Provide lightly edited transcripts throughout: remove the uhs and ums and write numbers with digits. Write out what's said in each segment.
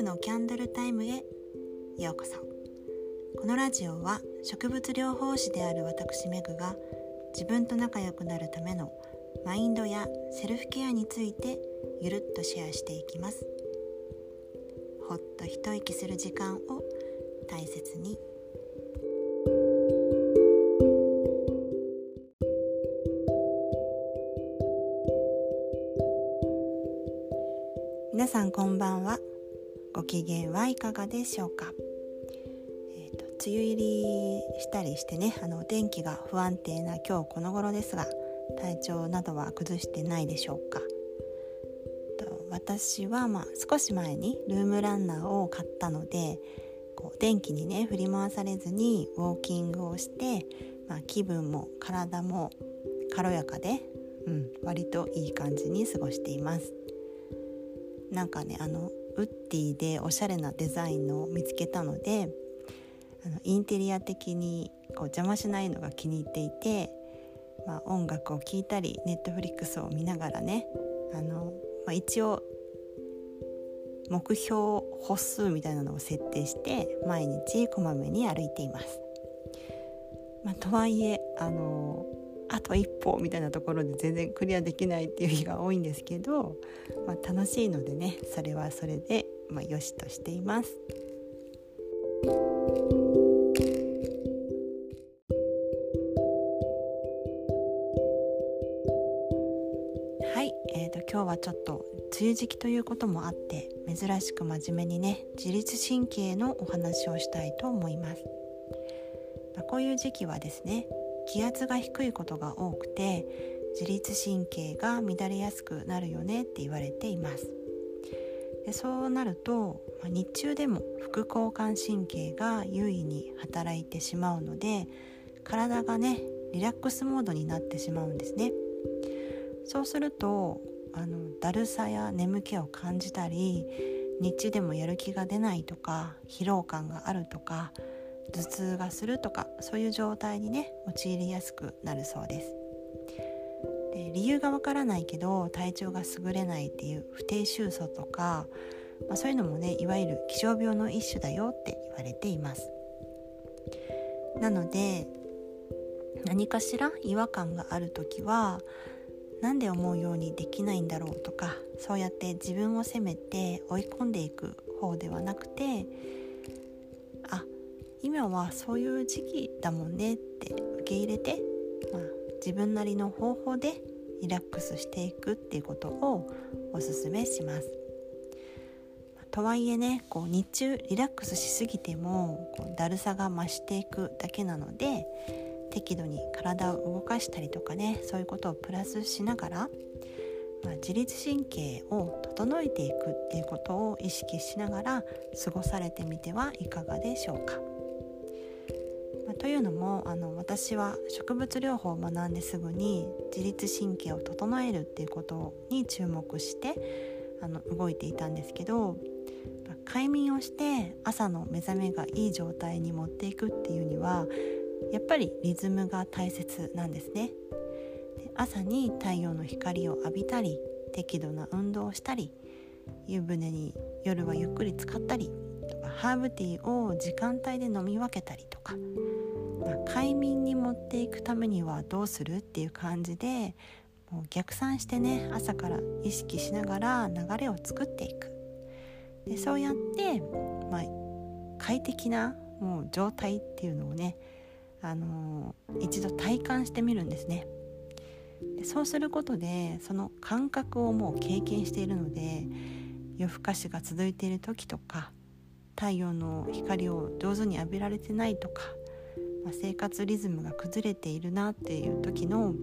婦のキャンドルタイムへようこそ。このラジオは植物療法士である私メグが自分と仲良くなるためのマインドやセルフケアについてゆるっとシェアしていきます。ほっと一息する時間を大切に。皆さんこんばんは。ご機嫌はいかがでしょうか。梅雨入りしたりしてね、お天気が不安定な今日この頃ですが、体調などは崩してないでしょうか。私は少し前にルームランナーを買ったので、こう天気にね振り回されずにウォーキングをして、気分も体も軽やかで、割といい感じに過ごしています。なんかね、ウッディでおしゃれなデザインのを見つけたので、インテリア的にこう邪魔しないのが気に入っていて、音楽を聴いたりネットフリックスを見ながらね、一応目標歩数みたいなのを設定して毎日こまめに歩いています。とはいえあと一歩みたいなところで全然クリアできないっていう日が多いんですけど、楽しいのでね、それはそれで良しとしています。今日はちょっと梅雨時期ということもあって、珍しく真面目にね、自律神経のお話をしたいと思います。こういう時期はですね、気圧が低いことが多くて自律神経が乱れやすくなるよねって言われています。でそうなると、日中でも副交感神経が優位に働いてしまうので、体がねリラックスモードになってしまうんですね。そうするとだるさや眠気を感じたり、日中でもやる気が出ないとか、疲労感があるとか、頭痛がするとか、そういう状態にね陥りやすくなるそうです。で理由がわからないけど体調が優れないっていう不定愁訴とか、そういうのもね、いわゆる気象病の一種だよって言われています。なので何かしら違和感があるときは、なんで思うようにできないんだろうとか、そうやって自分を責めて追い込んでいく方ではなくて、今はそういう時期だもんねって受け入れて、自分なりの方法でリラックスしていくっていうことをおすすめします。とはいえね、こう日中リラックスしすぎてもだるさが増していくだけなので、適度に体を動かしたりとかね、そういうことをプラスしながら、自律神経を整えていくっていうことを意識しながら過ごされてみてはいかがでしょうか。というのも私は植物療法を学んですぐに自律神経を整えるっていうことに注目して動いていたんですけど、快眠をして朝の目覚めがいい状態に持っていくっていうには、やっぱりリズムが大切なんですね。で朝に太陽の光を浴びたり、適度な運動をしたり、湯船に夜はゆっくり浸かったり、ハーブティーを時間帯で飲み分けたりとか、快眠に持っていくためにはどうするっていう感じで、もう逆算してね、朝から意識しながら流れを作っていく。でそうやって、快適なもう状態っていうのをね、一度体感してみるんですね。でそうすることで、その感覚をもう経験しているので、夜更かしが続いている時とか、太陽の光を上手に浴びられてないとか、生活リズムが崩れているなっていう時の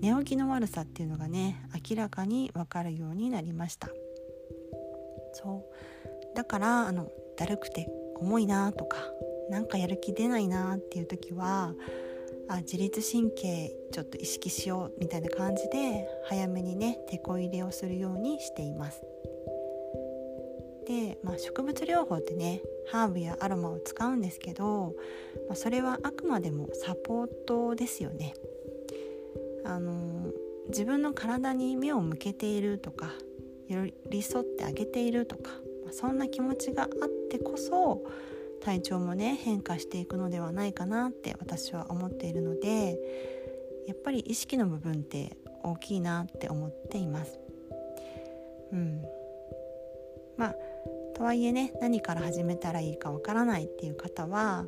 寝起きの悪さっていうのがね、明らかに分かるようになりました。そうだから、だるくて重いなとか、なんかやる気出ないなっていう時は、自律神経ちょっと意識しようみたいな感じで、早めにねてこ入れをするようにしています。で、植物療法ってね、ハーブやアロマを使うんですけど、それはあくまでもサポートですよね。自分の体に目を向けているとか、寄り添ってあげているとか、そんな気持ちがあってこそ体調もね変化していくのではないかなって私は思っているので、やっぱり意識の部分って大きいなって思っています。とはいえね、何から始めたらいいかわからないっていう方は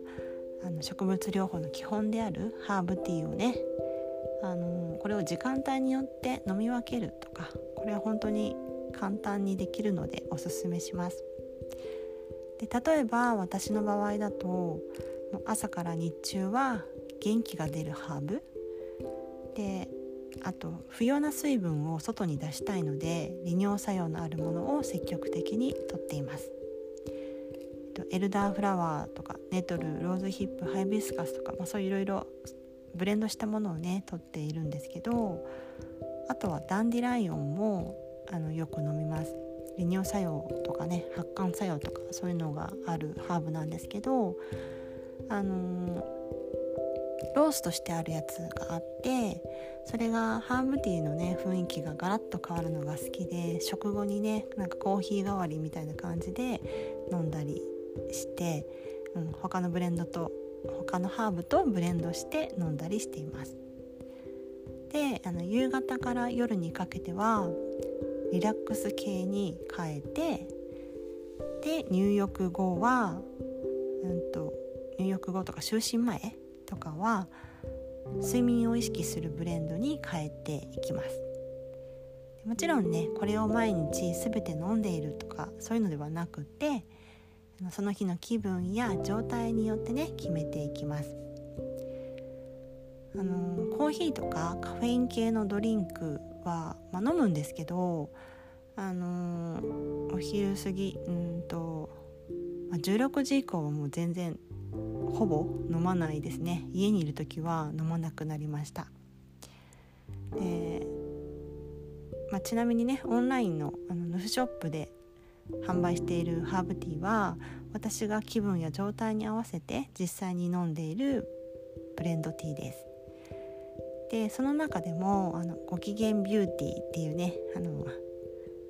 植物療法の基本であるハーブティーをねこれを時間帯によって飲み分けるとか、これは本当に簡単にできるのでおすすめします。で、例えば私の場合だと朝から日中は元気が出るハーブで、あと不要な水分を外に出したいので利尿作用のあるものを積極的に摂っています。エルダーフラワーとかネトル、ローズヒップ、ハイビスカスとか、そういろいろブレンドしたものをね摂っているんですけど、あとはダンディライオンもよく飲みます。利尿作用とかね発汗作用とかそういうのがあるハーブなんですけど、ローストしてあるやつがあって、それがハーブティーのね雰囲気がガラッと変わるのが好きで、食後にねなんかコーヒー代わりみたいな感じで飲んだりして、他のブレンドと他のハーブとブレンドして飲んだりしています。で、夕方から夜にかけてはリラックス系に変えて、で入浴後とか就寝前とかは睡眠を意識するブレンドに変えていきます。もちろんねこれを毎日すべて飲んでいるとかそういうのではなくて、その日の気分や状態によってね決めていきます。コーヒーとかカフェイン系のドリンクは、飲むんですけど、お昼過ぎ16時以降はもう全然ほぼ飲まないですね。家にいるときは飲まなくなりました。で、ちなみにねオンラインのヌフショップで販売しているハーブティーは私が気分や状態に合わせて実際に飲んでいるブレンドティーです。で、その中でもご機嫌ビューティーっていうね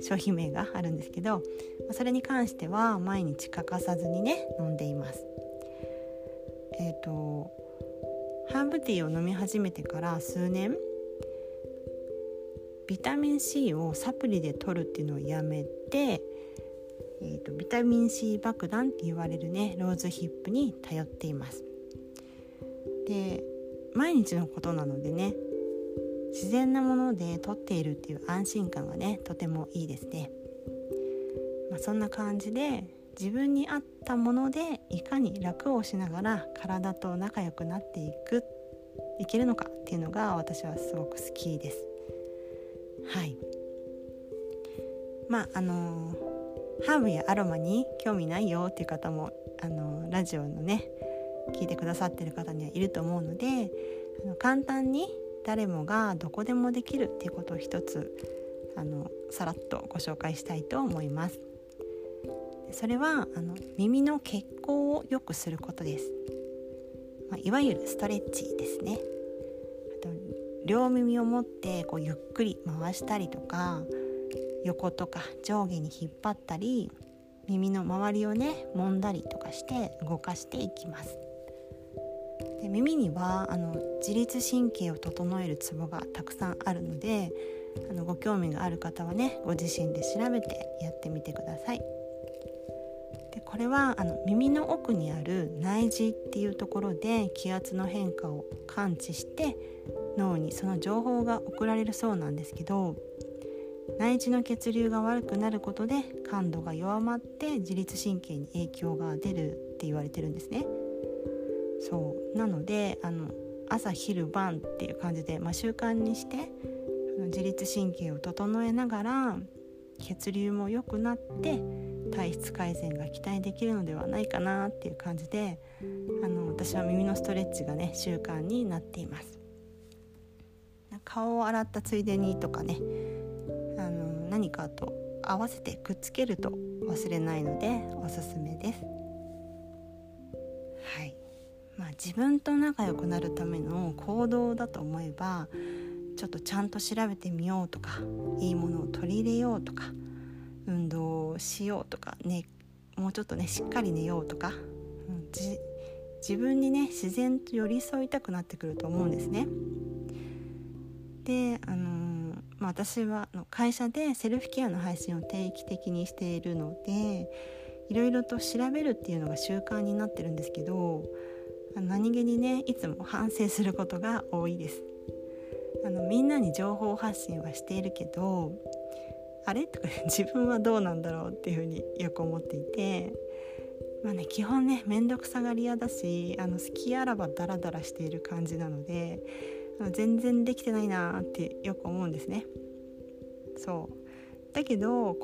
商品名があるんですけど、それに関しては毎日欠かさずにね飲んでいます。ハーブティーを飲み始めてから数年ビタミン C をサプリで摂るっていうのをやめて、ビタミン C 爆弾って言われるねローズヒップに頼っています。で、毎日のことなのでね自然なもので摂っているっていう安心感がねとてもいいですね。そんな感じで自分に合ったものでいかに楽をしながら体と仲良くなっていけるのかっていうのが私はすごく好きです。はい、ハーブやアロマに興味ないよっていう方もラジオのね聞いてくださってる方にはいると思うので、簡単に誰もがどこでもできるっていうことを一つさらっとご紹介したいと思います。それは耳の血行を良くすることです。いわゆるストレッチですね。あと両耳を持ってゆっくり回したりとか横とか上下に引っ張ったり耳の周りをね揉んだりとかして動かしていきます。で、耳には自律神経を整えるツボがたくさんあるのでご興味がある方はねご自身で調べてやってみてください。で、これは耳の奥にある内耳っていうところで気圧の変化を感知して脳にその情報が送られるそうなんですけど、内耳の血流が悪くなることで感度が弱まって自律神経に影響が出るって言われてるんですね。そうなので朝昼晩っていう感じで、習慣にして自律神経を整えながら血流も良くなって体質改善が期待できるのではないかなっていう感じで私は耳のストレッチがね習慣になっています。顔を洗ったついでにとかね何かと合わせてくっつけると忘れないのでおすすめです。はい、自分と仲良くなるための行動だと思えばちょっとちゃんと調べてみようとかいいものを取り入れようとか運動をしようとか、ね、もうちょっとねしっかり寝ようとか、自分にね自然と寄り添いたくなってくると思うんですね。で、私は会社でセルフケアの配信を定期的にしているので、いろいろと調べるっていうのが習慣になってるんですけど、何気にねいつも反省することが多いです。みんなに情報発信はしているけど、あれとか自分はどうなんだろうっていうふうによく思っていて、基本ねめんどくさがり屋だし、好きあらばダラダラしている感じなので、全然できてないなってよく思うんですね。そうだけど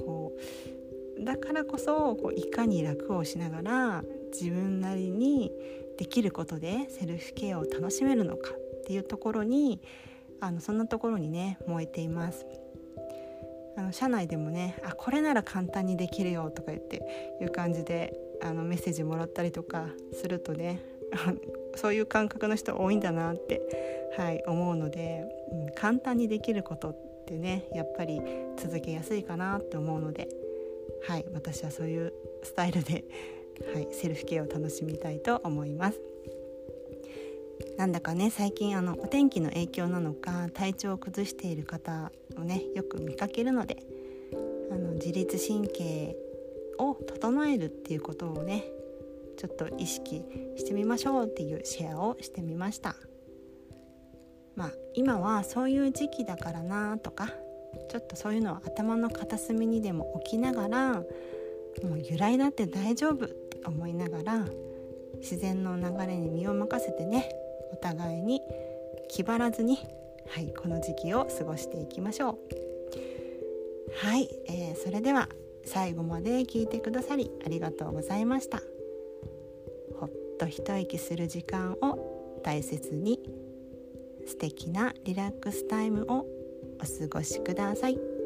だからこそいかに楽をしながら自分なりにできることでセルフケアを楽しめるのかっていうところに、そんなところにね燃えています。社内でもね、これなら簡単にできるよとか言っていう感じでメッセージもらったりとかするとねそういう感覚の人多いんだなって、思うので、簡単にできることってねやっぱり続けやすいかなって思うので、私はそういうスタイルで、セルフケアを楽しみたいと思います。なんだかね最近お天気の影響なのか体調を崩している方をねよく見かけるので、自律神経を整えるっていうことをねちょっと意識してみましょうっていうシェアをしてみました。今はそういう時期だからなとか、ちょっとそういうのは頭の片隅にでも置きながら、もう由来だって大丈夫と思いながら自然の流れに身を任せてね、お互いに気張らずに、この時期を過ごしていきましょう。それでは最後まで聞いてくださりありがとうございました。ほっと一息する時間を大切に、素敵なリラックスタイムをお過ごしください。